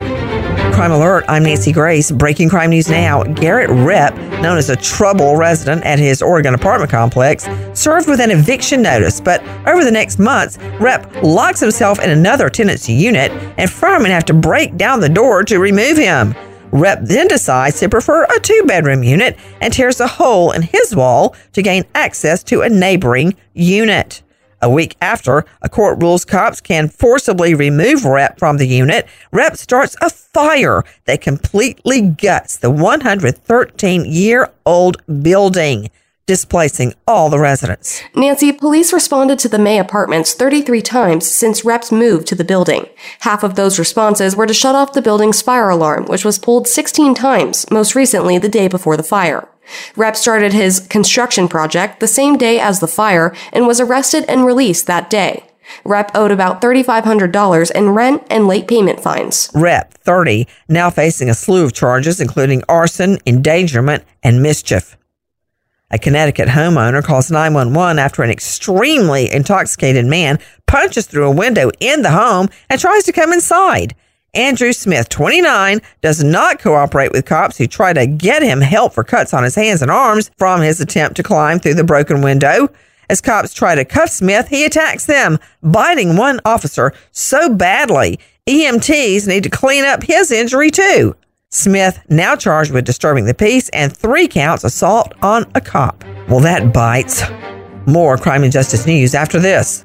Crime Alert, I'm Nancy Grace. Breaking crime news now. Garrett Rep, known as a trouble resident at his Oregon apartment complex, served with an eviction notice. But over the next months, Rep locks himself in another tenant's unit, and firemen have to break down the door to remove him. Rep then decides to prefer a two-bedroom unit and tears a hole in his wall to gain access to a neighboring unit. A week after, a court rules cops can forcibly remove Rep from the unit. Rep starts a fire that completely guts the 113-year-old building, displacing all the residents. Nancy, police responded to the May apartments 33 times since Rep's move to the building. Half of those responses were to shut off the building's fire alarm, which was pulled 16 times, most recently the day before the fire. Rep started his construction project the same day as the fire and was arrested and released that day. Rep owed about $3,500 in rent and late payment fines. Rep, 30, now facing a slew of charges including arson, endangerment, and mischief. A Connecticut homeowner calls 911 after an extremely intoxicated man punches through a window in the home and tries to come inside. Andrew Smith, 29, does not cooperate with cops who try to get him help for cuts on his hands and arms from his attempt to climb through the broken window. As cops try to cuff Smith, he attacks them, biting one officer so badly, EMTs need to clean up his injury too. Smith, now charged with disturbing the peace and 3 counts assault on a cop. Well, that bites. More crime and justice news after this.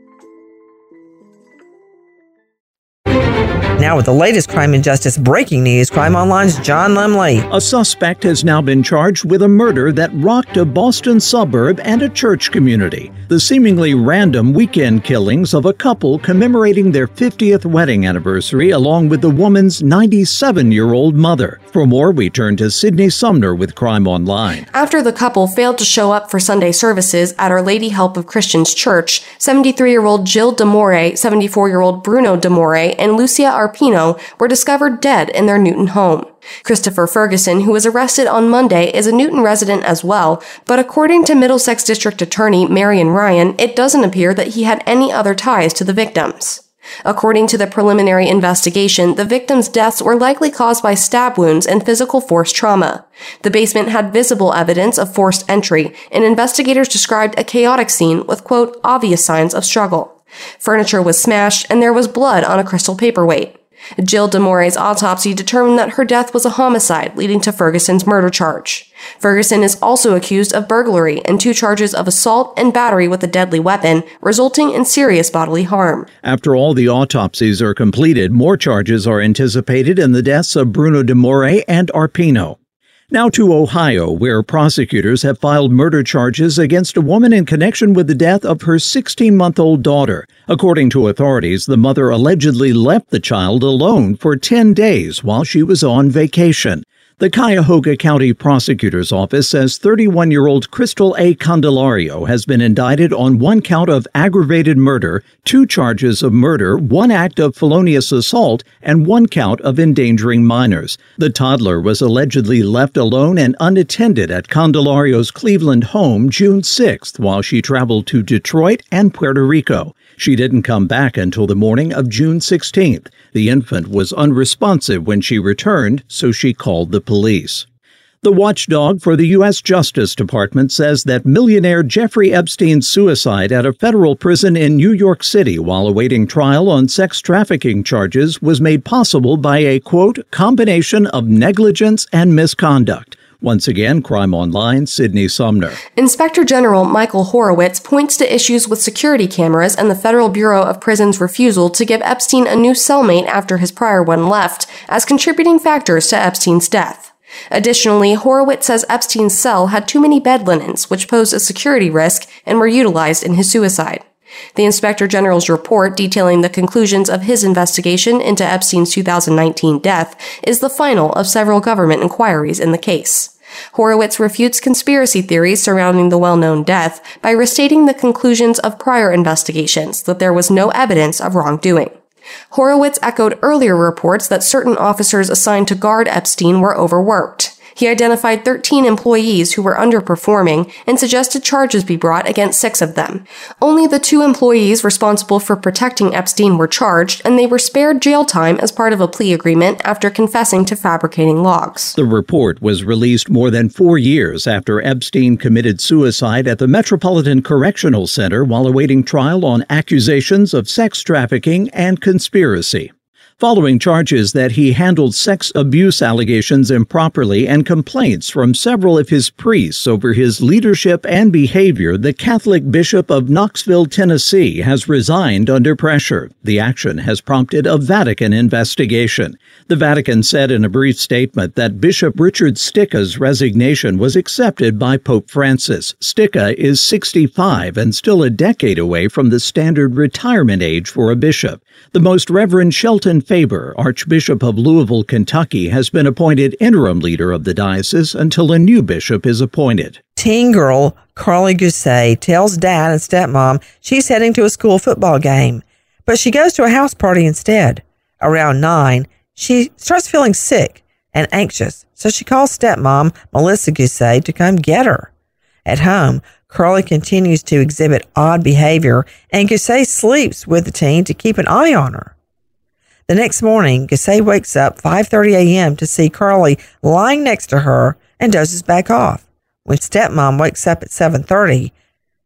Now with the latest crime and justice breaking news, Crime Online's John Lemley. A suspect has now been charged with a murder that rocked a Boston suburb and a church community. The seemingly random weekend killings of a couple commemorating their 50th wedding anniversary along with the woman's 97-year-old mother. For more, we turn to Sydney Sumner with Crime Online. After the couple failed to show up for Sunday services at Our Lady Help of Christians Church, 73-year-old Jill D'Amore, 74-year-old Bruno D'Amore, and Lucia Arpino were discovered dead in their Newton home. Christopher Ferguson, who was arrested on Monday, is a Newton resident as well, but according to Middlesex District Attorney Marian Ryan, it doesn't appear that he had any other ties to the victims. According to the preliminary investigation, the victims' deaths were likely caused by stab wounds and physical force trauma. The basement had visible evidence of forced entry, and investigators described a chaotic scene with, quote, obvious signs of struggle. Furniture was smashed, and there was blood on a crystal paperweight. Jill D'Amore's autopsy determined that her death was a homicide, leading to Ferguson's murder charge. Ferguson is also accused of burglary and 2 charges of assault and battery with a deadly weapon, resulting in serious bodily harm. After all the autopsies are completed, more charges are anticipated in the deaths of Bruno D'Amore and Arpino. Now to Ohio, where prosecutors have filed murder charges against a woman in connection with the death of her 16-month-old daughter. According to authorities, the mother allegedly left the child alone for 10 days while she was on vacation. The Cuyahoga County Prosecutor's Office says 31-year-old Crystal A. Candelario has been indicted on one count of aggravated murder, two charges of murder, one act of felonious assault, and one count of endangering minors. The toddler was allegedly left alone and unattended at Candelario's Cleveland home June 6th while she traveled to Detroit and Puerto Rico. She didn't come back until the morning of June 16th. The infant was unresponsive when she returned, so she called the police. The watchdog for the U.S. Justice Department says that millionaire Jeffrey Epstein's suicide at a federal prison in New York City while awaiting trial on sex trafficking charges was made possible by a, quote, combination of negligence and misconduct. Once again, Crime Online, Sydney Sumner. Inspector General Michael Horowitz points to issues with security cameras and the Federal Bureau of Prisons' refusal to give Epstein a new cellmate after his prior one left as contributing factors to Epstein's death. Additionally, Horowitz says Epstein's cell had too many bed linens, which posed a security risk and were utilized in his suicide. The Inspector General's report detailing the conclusions of his investigation into Epstein's 2019 death is the final of several government inquiries in the case. Horowitz refutes conspiracy theories surrounding the well-known death by restating the conclusions of prior investigations that there was no evidence of wrongdoing. Horowitz echoed earlier reports that certain officers assigned to guard Epstein were overworked. He identified 13 employees who were underperforming and suggested charges be brought against 6 of them. Only the 2 employees responsible for protecting Epstein were charged, and they were spared jail time as part of a plea agreement after confessing to fabricating logs. The report was released more than 4 years after Epstein committed suicide at the Metropolitan Correctional Center while awaiting trial on accusations of sex trafficking and conspiracy, following charges that he handled sex abuse allegations improperly and complaints from several of his priests over his leadership and behavior. The Catholic bishop of Knoxville, Tennessee, has resigned under pressure. The action has prompted a Vatican investigation. The Vatican said in a brief statement that Bishop Richard Sticca's resignation was accepted by Pope Francis. Sticca is 65 and still a decade away from the standard retirement age for a bishop. The Most Reverend Shelton Faber, Archbishop of Louisville, Kentucky, has been appointed interim leader of the diocese until a new bishop is appointed. Teen girl Carly Gusey tells dad and stepmom she's heading to a school football game, but she goes to a house party instead. Around 9, she starts feeling sick and anxious, so she calls stepmom Melissa Gusey to come get her. At home, Carly continues to exhibit odd behavior, and Gusey sleeps with the teen to keep an eye on her. The next morning, Gusey wakes up 5:30 a.m. to see Carly lying next to her and dozes back off. When stepmom wakes up at 7:30,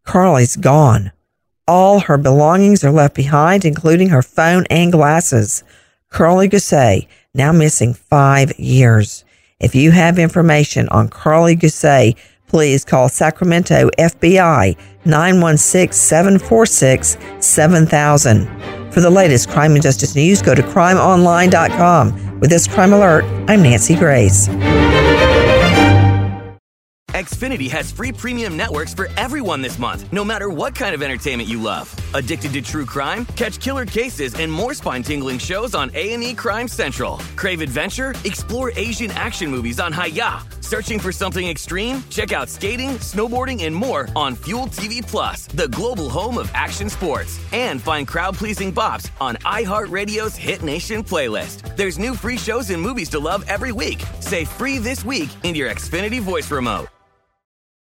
Carly's gone. All her belongings are left behind, including her phone and glasses. Carly Gusey, now missing 5 years. If you have information on Carly Gusey, please call Sacramento FBI 916-746-7000. For the latest crime and justice news, go to crimeonline.com. With this Crime Alert, I'm Nancy Grace. Xfinity has free premium networks for everyone this month, no matter what kind of entertainment you love. Addicted to true crime? Catch killer cases and more spine-tingling shows on A&E Crime Central. Crave adventure? Explore Asian action movies on Hayah. Searching for something extreme? Check out skating, snowboarding, and more on Fuel TV Plus, the global home of action sports. And find crowd-pleasing bops on iHeartRadio's Hit Nation playlist. There's new free shows and movies to love every week. Say free this week in your Xfinity voice remote.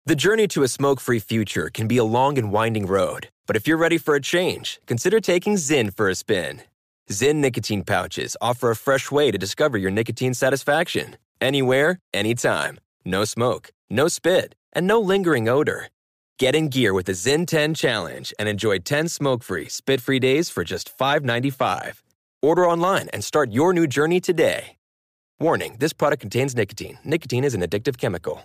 The journey to a smoke-free future can be a long and winding road, but if you're ready for a change, consider taking Zyn for a spin. Zyn nicotine pouches offer a fresh way to discover your nicotine satisfaction. Anywhere, anytime. No smoke, no spit, and no lingering odor. Get in gear with the Zyn 10 Challenge and enjoy 10 smoke-free, spit-free days for just $5.95. Order online and start your new journey today. Warning, this product contains nicotine. Nicotine is an addictive chemical.